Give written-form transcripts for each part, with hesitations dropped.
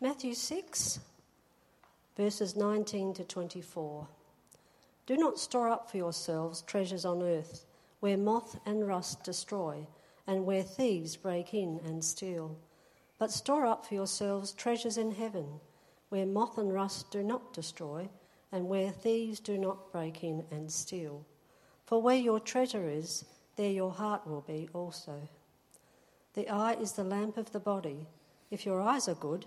Matthew 6, verses 19 to 24. Do not store up for yourselves treasures on earth, where moth and rust destroy, and where thieves break in and steal. But store up for yourselves treasures in heaven, where moth and rust do not destroy, and where thieves do not break in and steal. For where your treasure is, there your heart will be also. The eye is the lamp of the body. If your eyes are good,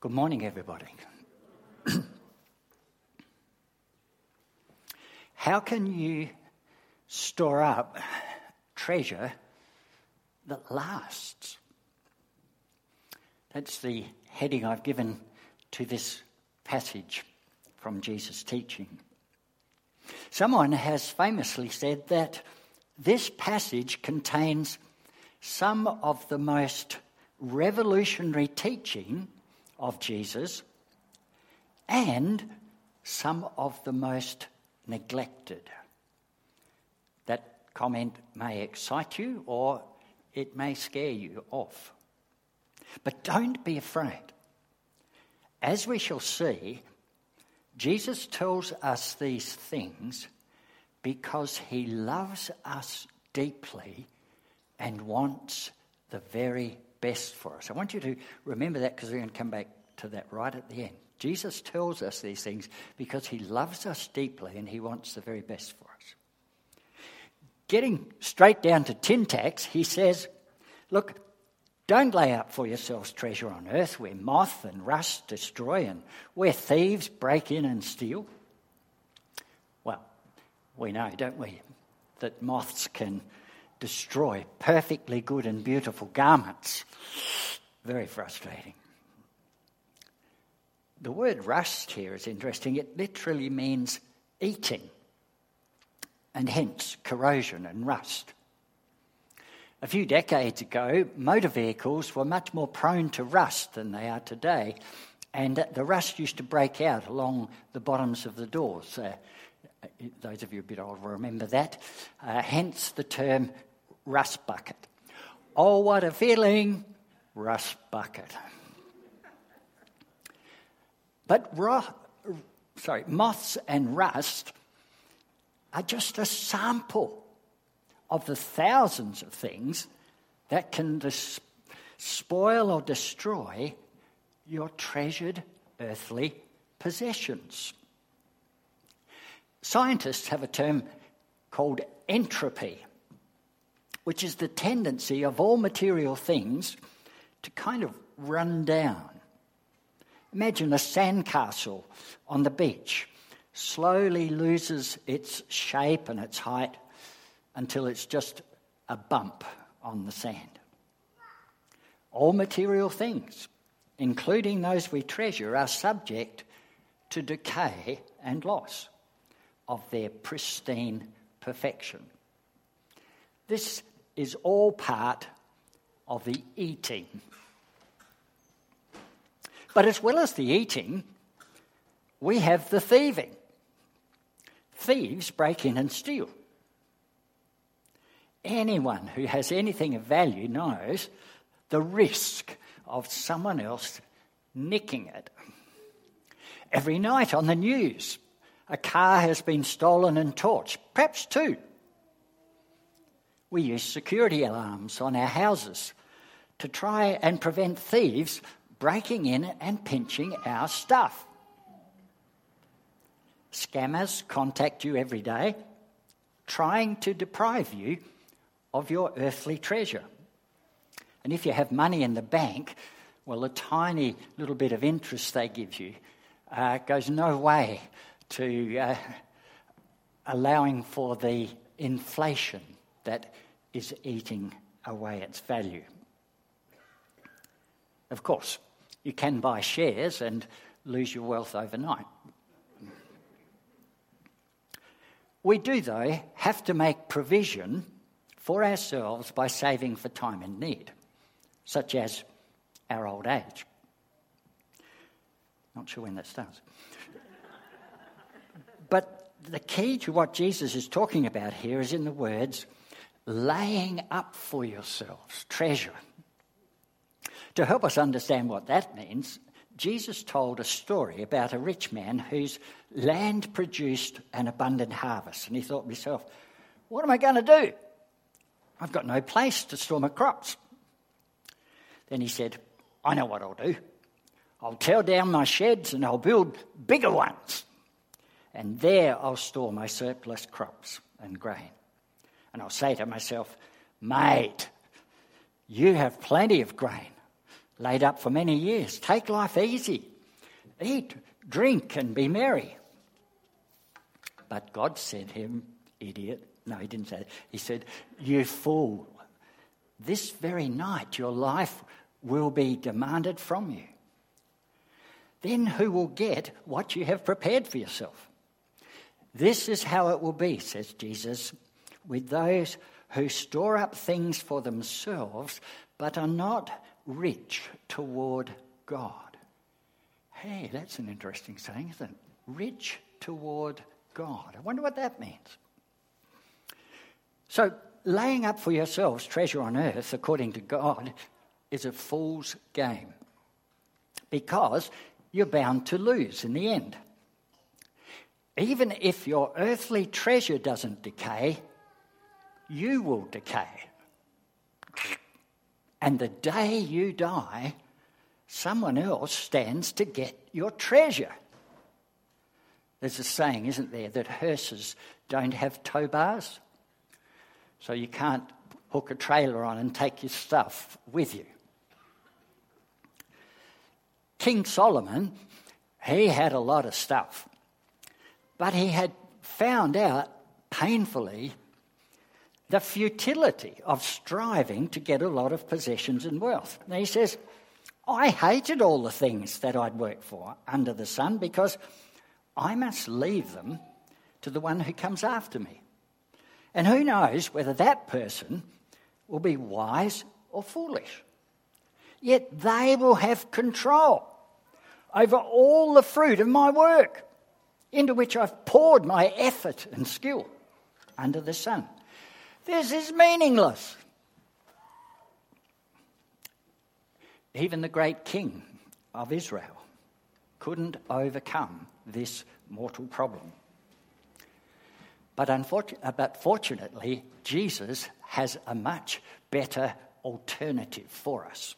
Good morning, everybody. How can you store up treasure that lasts? That's the heading I've given to this passage from Jesus' teaching. Someone has famously said that this passage contains some of the most revolutionary teaching of Jesus and some of the most neglected. That comment may excite you or it may scare you off. But don't be afraid. As we shall see, Jesus tells us these things because he loves us deeply and wants the very best for us. I want you to remember that because we're going to come back to that right at the end. Jesus tells us these things because he loves us deeply and he wants the very best for us. Getting straight down to tin tacks, he says, look, don't lay up for yourselves treasure on earth where moth and rust destroy and where thieves break in and steal. Well, we know, don't we, that moths can destroy perfectly good and beautiful garments. Very frustrating. The word rust here is interesting. It literally means eating and hence corrosion and rust. A few decades ago, motor vehicles were much more prone to rust than they are today, and the rust used to break out along the bottoms of the doors. Those of you a bit older will remember that, hence the term rust bucket. Oh, what a feeling, rust bucket. But moths and rust are just a sample of the thousands of things that can spoil or destroy your treasured earthly possessions. Scientists have a term called entropy, which is the tendency of all material things to kind of run down. Imagine a sandcastle on the beach slowly loses its shape and its height until it's just a bump on the sand. All material things, including those we treasure, are subject to decay and loss of their pristine perfection. This is all part of the eating. But as well as the eating, we have the thieving. Thieves break in and steal. Anyone who has anything of value knows the risk of someone else nicking it. Every night on the news, a car has been stolen and torched, perhaps two. We use security alarms on our houses to try and prevent thieves breaking in and pinching our stuff. Scammers contact you every day, trying to deprive you of your earthly treasure. And if you have money in the bank, well, the tiny little bit of interest they give you goes no way to allowing for the inflation that is eating away its value. Of course, you can buy shares and lose your wealth overnight. We do, though, have to make provision for ourselves by saving for time in need, such as our old age. Not sure when that starts. But the key to what Jesus is talking about here is in the words, laying up for yourselves treasure. To help us understand what that means, Jesus told a story about a rich man whose land produced an abundant harvest. And he thought to himself, what am I going to do? I've got no place to store my crops. Then he said, I know what I'll do. I'll tear down my sheds and I'll build bigger ones. And there I'll store my surplus crops and grain. And I'll say to myself, mate, you have plenty of grain laid up for many years. Take life easy. Eat, drink, and be merry. But God said to him, idiot. No, he didn't say that. He said, you fool. This very night your life will be demanded from you. Then who will get what you have prepared for yourself? This is how it will be, says Jesus, with those who store up things for themselves but are not rich toward God. Hey, that's an interesting saying, isn't it? Rich toward God. I wonder what that means. So, laying up for yourselves treasure on earth, according to God, is a fool's game because you're bound to lose in the end. Even if your earthly treasure doesn't decay, you will decay. And the day you die, someone else stands to get your treasure. There's a saying, isn't there, that hearses don't have tow bars. So you can't hook a trailer on and take your stuff with you. King Solomon, he had a lot of stuff. But he had found out painfully the futility of striving to get a lot of possessions and wealth. And he says, I hated all the things that I'd worked for under the sun because I must leave them to the one who comes after me. And who knows whether that person will be wise or foolish. Yet they will have control over all the fruit of my work, into which I've poured my effort and skill under the sun. This is meaningless. Even the great king of Israel couldn't overcome this mortal problem. But fortunately, Jesus has a much better alternative for us.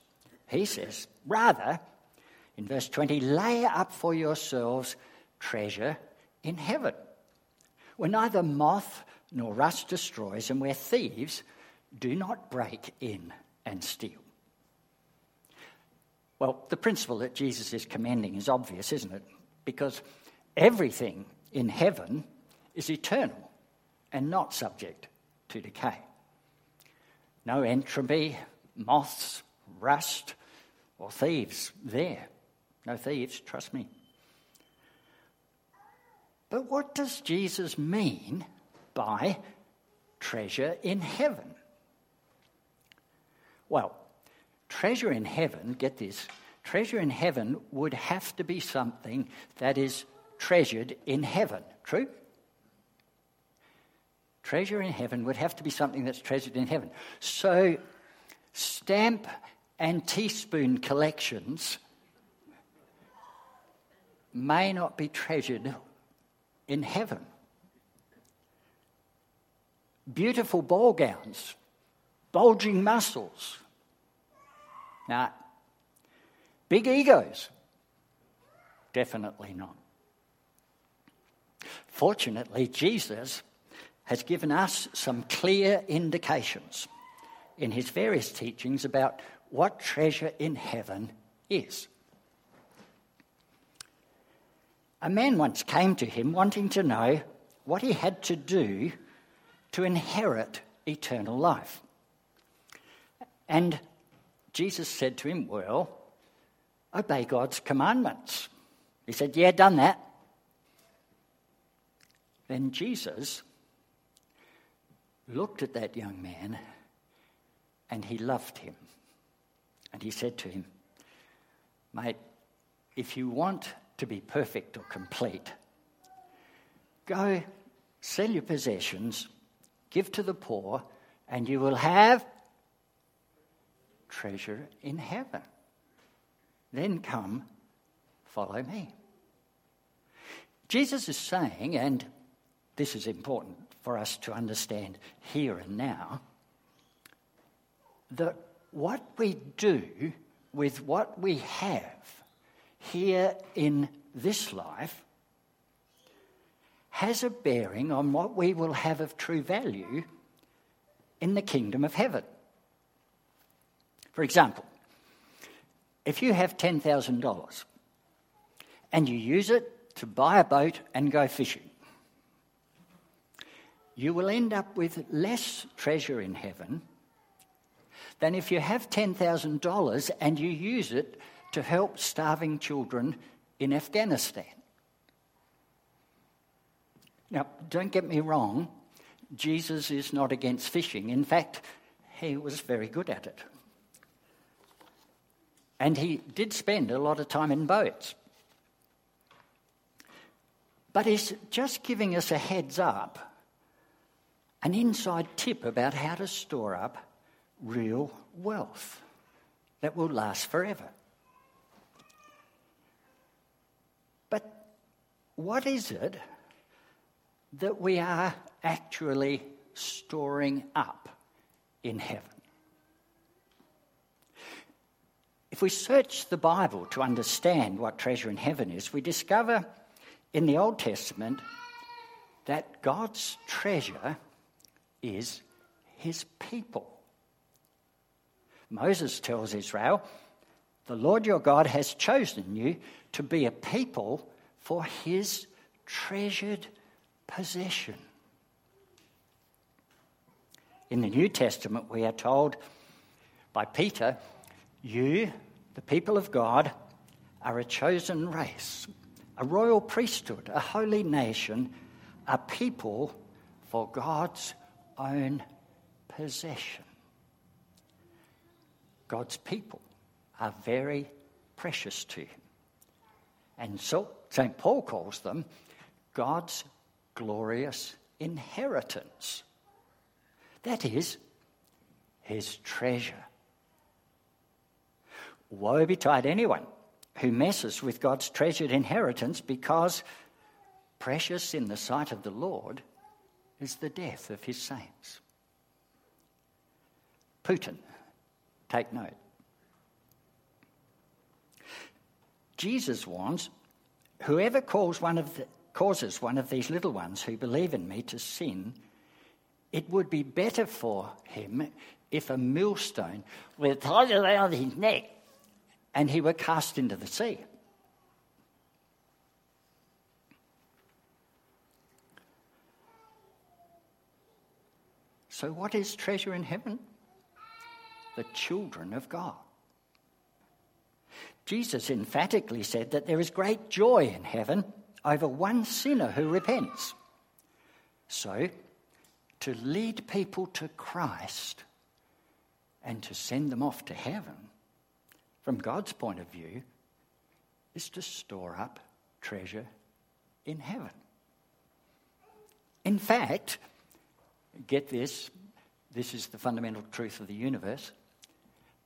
He says, rather, in verse 20, lay up for yourselves treasure in heaven, where neither moth nor rust destroys, and where thieves do not break in and steal. Well, the principle that Jesus is commending is obvious, isn't it? Because everything in heaven is eternal and not subject to decay. No entropy, moths, rust, or thieves there. No thieves, trust me. But what does Jesus mean by treasure in heaven? Well, treasure in heaven, get this, treasure in heaven would have to be something that is treasured in heaven, true? Treasure in heaven would have to be something that's treasured in heaven. So stamp and teaspoon collections may not be treasured in heaven. Beautiful ball gowns, bulging muscles. Nah. Big egos. Definitely not. Fortunately, Jesus has given us some clear indications in his various teachings about what treasure in heaven is. A man once came to him wanting to know what he had to do to inherit eternal life. And Jesus said to him, well, obey God's commandments. He said, yeah, done that. Then Jesus looked at that young man and he loved him. And he said to him, mate, if you want to be perfect or complete, go sell your possessions, give to the poor, and you will have treasure in heaven. Then come, follow me. Jesus is saying, and this is important for us to understand here and now, that what we do with what we have here in this life has a bearing on what we will have of true value in the kingdom of heaven. For example, if you have $10,000 and you use it to buy a boat and go fishing, you will end up with less treasure in heaven than if you have $10,000 and you use it to help starving children in Afghanistan. Now, don't get me wrong, Jesus is not against fishing. In fact, he was very good at it. And he did spend a lot of time in boats. But he's just giving us a heads up, an inside tip about how to store up real wealth that will last forever. But what is it that we are actually storing up in heaven? If we search the Bible to understand what treasure in heaven is, we discover in the Old Testament that God's treasure is his people. Moses tells Israel, the Lord your God has chosen you to be a people for his treasured possession. In the New Testament, we are told by Peter, you, the people of God, are a chosen race, a royal priesthood, a holy nation, a people for God's own possession. God's people are very precious to him. And so St. Paul calls them God's glorious inheritance. That is his treasure. Woe betide anyone who messes with God's treasured inheritance, because precious in the sight of the Lord is the death of his saints. Putin, take note. Jesus warns, whoever causes one of these little ones who believe in me to sin, it would be better for him if a millstone were tied around his neck and he were cast into the sea. So what is treasure in heaven? The children of God. Jesus emphatically said that there is great joy in heaven over one sinner who repents. So, to lead people to Christ and to send them off to heaven, from God's point of view, is to store up treasure in heaven. In fact, get this is the fundamental truth of the universe,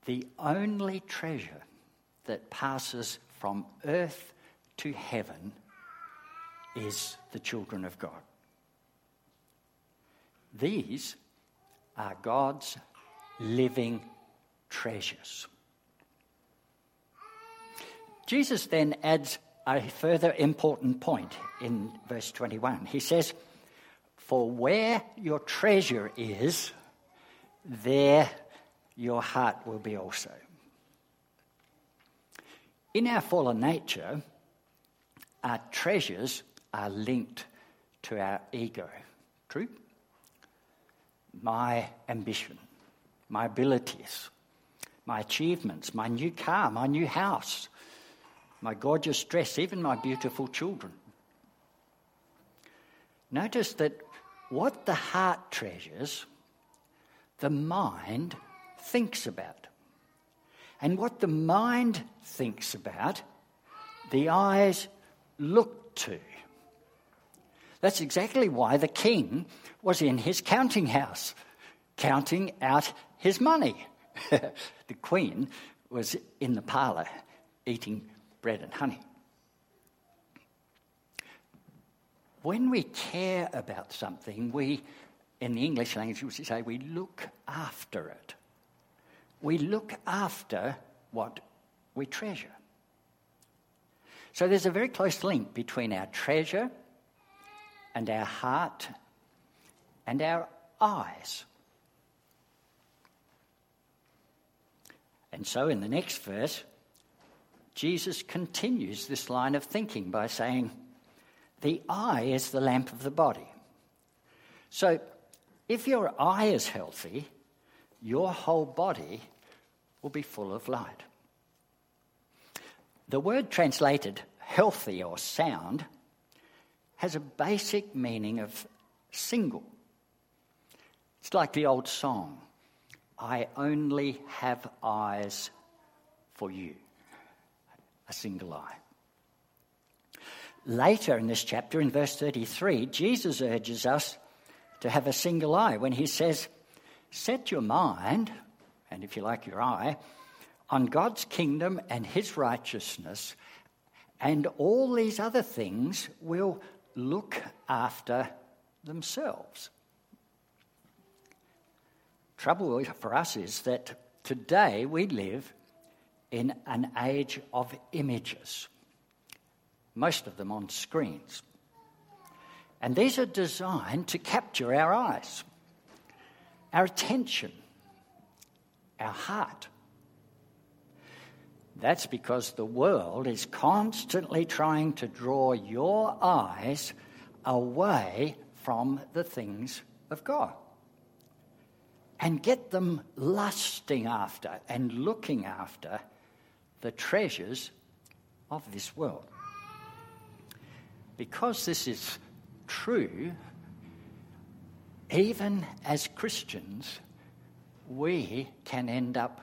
the only treasure that passes from earth to heaven is the children of God. These are God's living treasures. Jesus then adds a further important point in verse 21. He says, for where your treasure is, there your heart will be also. In our fallen nature, our treasures are linked to our ego. True? My ambition, my abilities, my achievements, my new car, my new house, my gorgeous dress, even my beautiful children. Notice that what the heart treasures, the mind thinks about. And what the mind thinks about, the eyes look to. That's exactly why the king was in his counting house, counting out his money. The queen was in the parlour eating bread and honey. When we care about something, we, in the English language, we say we look after it. We look after what we treasure. So there's a very close link between our treasure and our heart and our eyes. And so in the next verse, Jesus continues this line of thinking by saying, the eye is the lamp of the body. So if your eye is healthy, your whole body will be full of light. The word translated healthy or sound has a basic meaning of single. It's like the old song, I only have eyes for you, a single eye. Later in this chapter, in verse 33, Jesus urges us to have a single eye when he says, set your mind, and if you like your eye, on God's kingdom and his righteousness, and all these other things will look after themselves. Trouble for us is that today we live in an age of images, most of them on screens. And these are designed to capture our eyes, our attention, our heart. That's because the world is constantly trying to draw your eyes away from the things of God and get them lusting after and looking after the treasures of this world. Because this is true, even as Christians, we can end up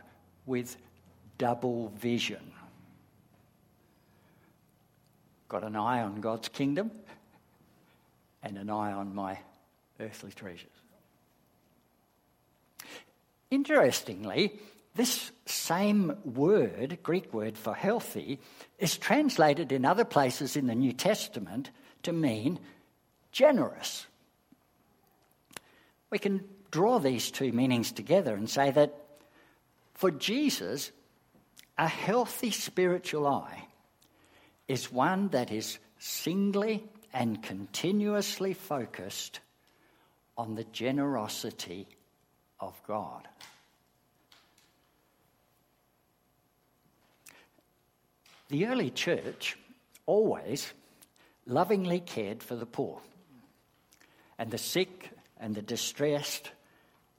with double vision. Got an eye on God's kingdom and an eye on my earthly treasures. Interestingly, this same word, Greek word for healthy, is translated in other places in the New Testament to mean generous. We can draw these two meanings together and say that for Jesus, a healthy spiritual eye is one that is singly and continuously focused on the generosity of God. The early church always lovingly cared for the poor and the sick and the distressed,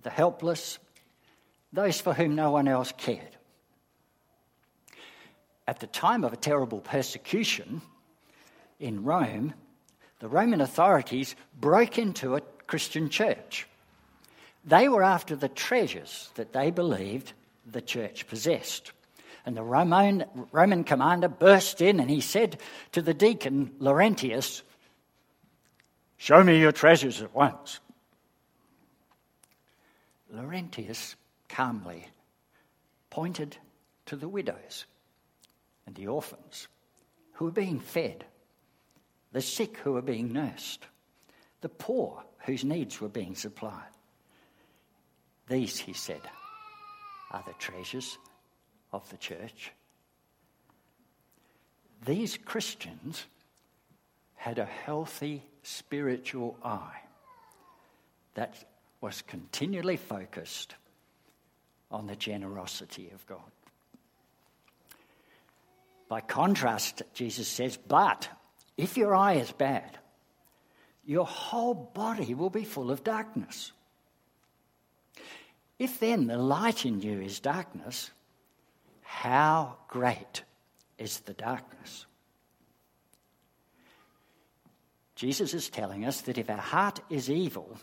the helpless, those for whom no one else cared. At the time of a terrible persecution in Rome, the Roman authorities broke into a Christian church. They were after the treasures that they believed the church possessed. And the Roman commander burst in and he said to the deacon, Laurentius, show me your treasures at once. Laurentius calmly pointed to the widows and the orphans who were being fed, the sick who were being nursed, the poor whose needs were being supplied. These, he said, are the treasures of the church. These Christians had a healthy spiritual eye that was continually focused on the generosity of God. By contrast, Jesus says, but if your eye is bad, your whole body will be full of darkness. If then the light in you is darkness, how great is the darkness. Jesus is telling us that if our heart is evil,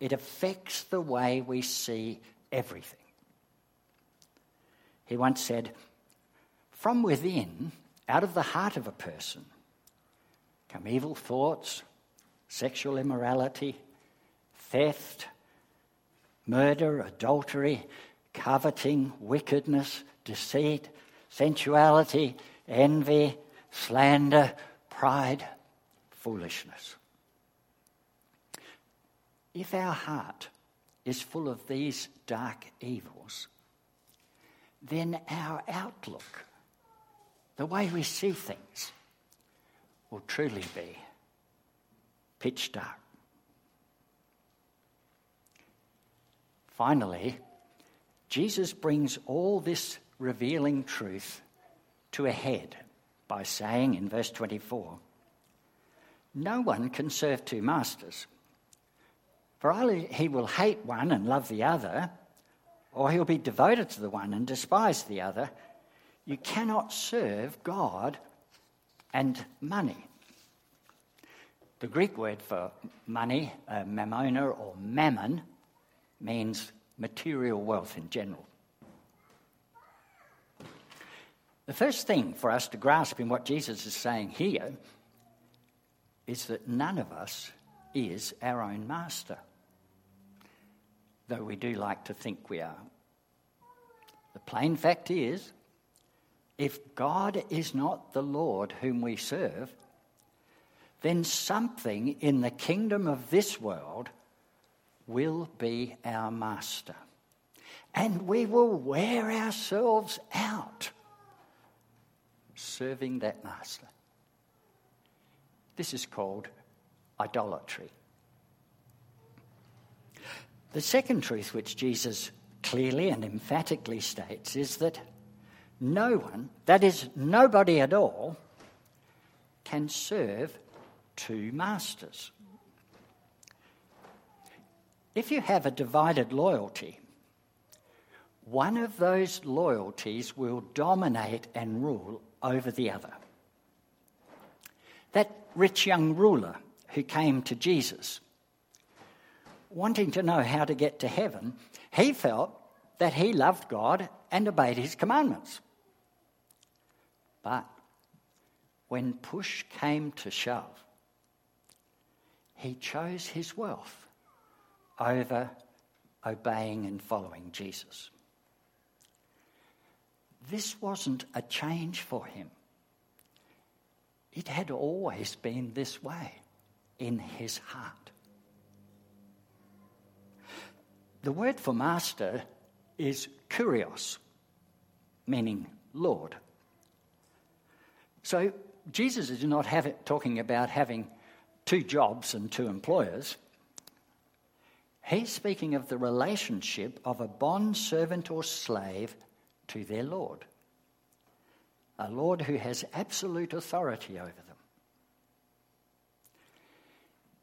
it affects the way we see everything. He once said, from within, out of the heart of a person, come evil thoughts, sexual immorality, theft, murder, adultery, coveting, wickedness, deceit, sensuality, envy, slander, pride, foolishness. If our heart is full of these dark evils, then our outlook, the way we see things, will truly be pitch dark. Finally, Jesus brings all this revealing truth to a head by saying in verse 24, "No one can serve two masters. For either he will hate one and love the other, or he'll be devoted to the one and despise the other. You cannot serve God and money." The Greek word for money, mammona or mammon, means material wealth in general. The first thing for us to grasp in what Jesus is saying here is that none of us is our own master, though we do like to think we are. The plain fact is, if God is not the Lord whom we serve, then something in the kingdom of this world will be our master, and we will wear ourselves out serving that master. This is called idolatry. The second truth which Jesus clearly and emphatically states is that no one, that is, nobody at all, can serve two masters. If you have a divided loyalty, one of those loyalties will dominate and rule over the other. That rich young ruler who came to Jesus, wanting to know how to get to heaven, he felt that he loved God and obeyed his commandments. But when push came to shove, he chose his wealth over obeying and following Jesus. This wasn't a change for him. It had always been this way in his heart. The word for master is Kyrios, meaning Lord. So Jesus is not talking about having two jobs and two employers. He's speaking of the relationship of a bondservant or slave to their Lord, a Lord who has absolute authority over them.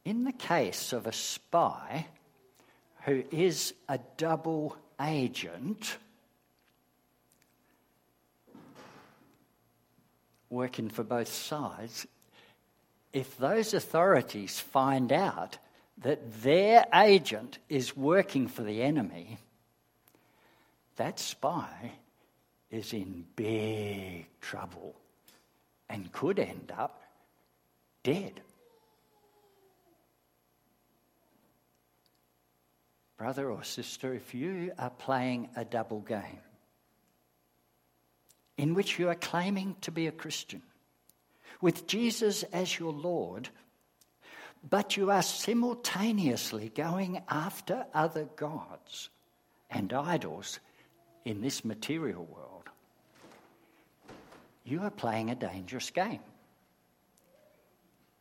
In the case of a spy who is a double agent working for both sides, if those authorities find out that their agent is working for the enemy, that spy is in big trouble and could end up dead. Brother or sister, if you are playing a double game in which you are claiming to be a Christian, with Jesus as your Lord, but you are simultaneously going after other gods and idols in this material world, you are playing a dangerous game,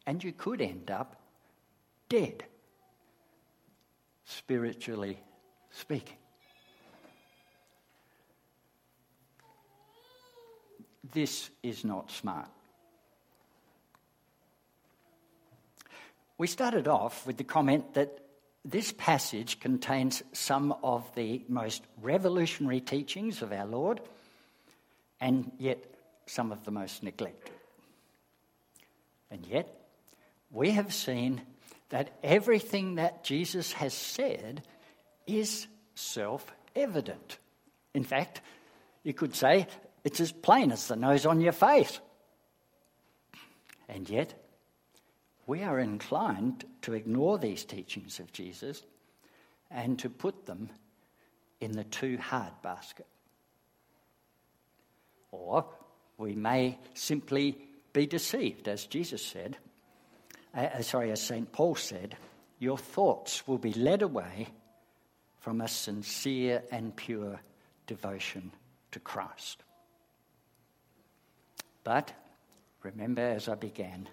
and you could end up dead, spiritually speaking. This is not smart. We started off with the comment that this passage contains some of the most revolutionary teachings of our Lord, and yet some of the most neglected. And yet, we have seen that everything that Jesus has said is self-evident. In fact, you could say it's as plain as the nose on your face. And yet, we are inclined to ignore these teachings of Jesus and to put them in the too hard basket. Or we may simply be deceived, as Jesus said, as St. Paul said, your thoughts will be led away from a sincere and pure devotion to Christ. But remember, as I began,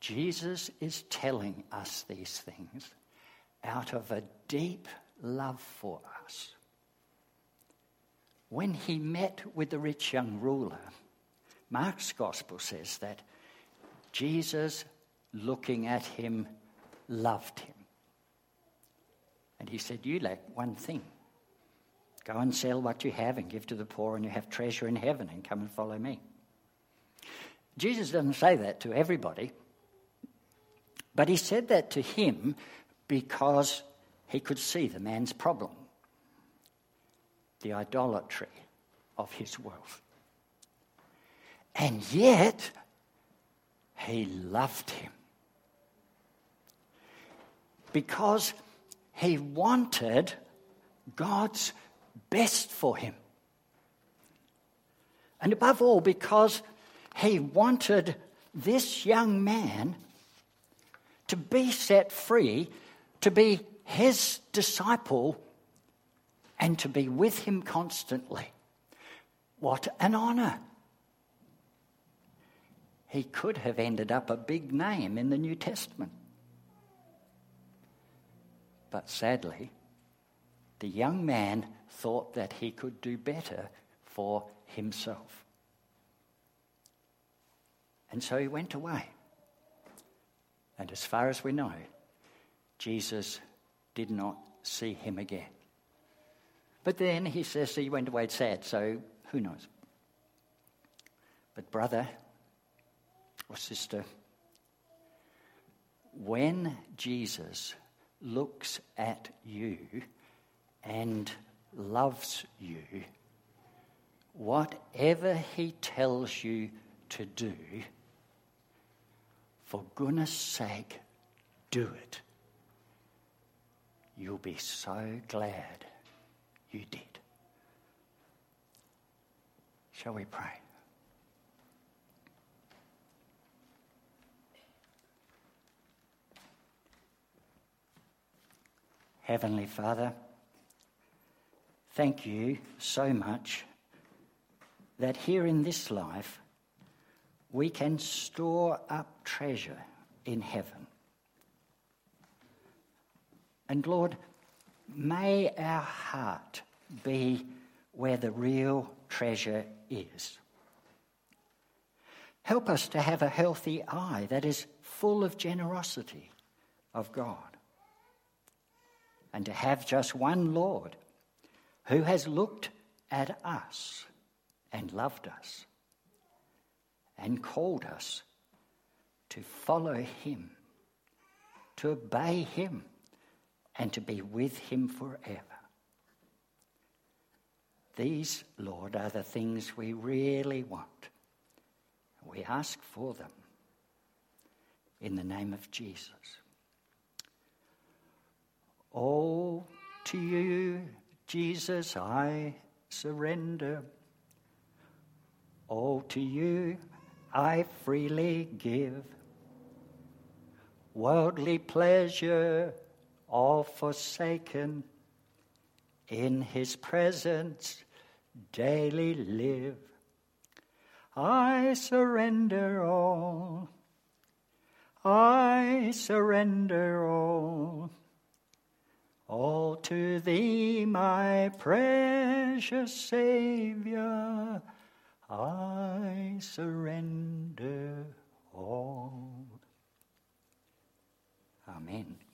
Jesus is telling us these things out of a deep love for us. When he met with the rich young ruler, Mark's gospel says that Jesus, looking at him, loved him. And he said, you lack one thing. Go and sell what you have and give to the poor, and you have treasure in heaven, and come and follow me. Jesus doesn't say that to everybody, but he said that to him because he could see the man's problem, the idolatry of his wealth. And yet, he loved him because he wanted God's best for him. And above all, because he wanted this young man to be set free, to be his disciple, and to be with him constantly. What an honour. He could have ended up a big name in the New Testament. But sadly, the young man thought that he could do better for himself. And so he went away. And as far as we know, Jesus did not see him again. But then he says he went away sad, so who knows? But brother or sister, when Jesus looks at you and loves you, whatever he tells you to do, for goodness sake, do it. You'll be so glad you did. Shall we pray? Heavenly Father, thank you so much that here in this life we can store up treasure in heaven. And Lord, may our heart be where the real treasure is. Help us to have a healthy eye that is full of generosity of God, and to have just one Lord who has looked at us and loved us and called us to follow him, to obey him, and to be with him forever. These, Lord, are the things we really want. We ask for them in the name of Jesus. All to you, Jesus, I surrender. All to you, I freely give. Worldly pleasure, all forsaken, in his presence daily live. I surrender all. I surrender all. All to thee, my precious Saviour, I surrender all. Amen.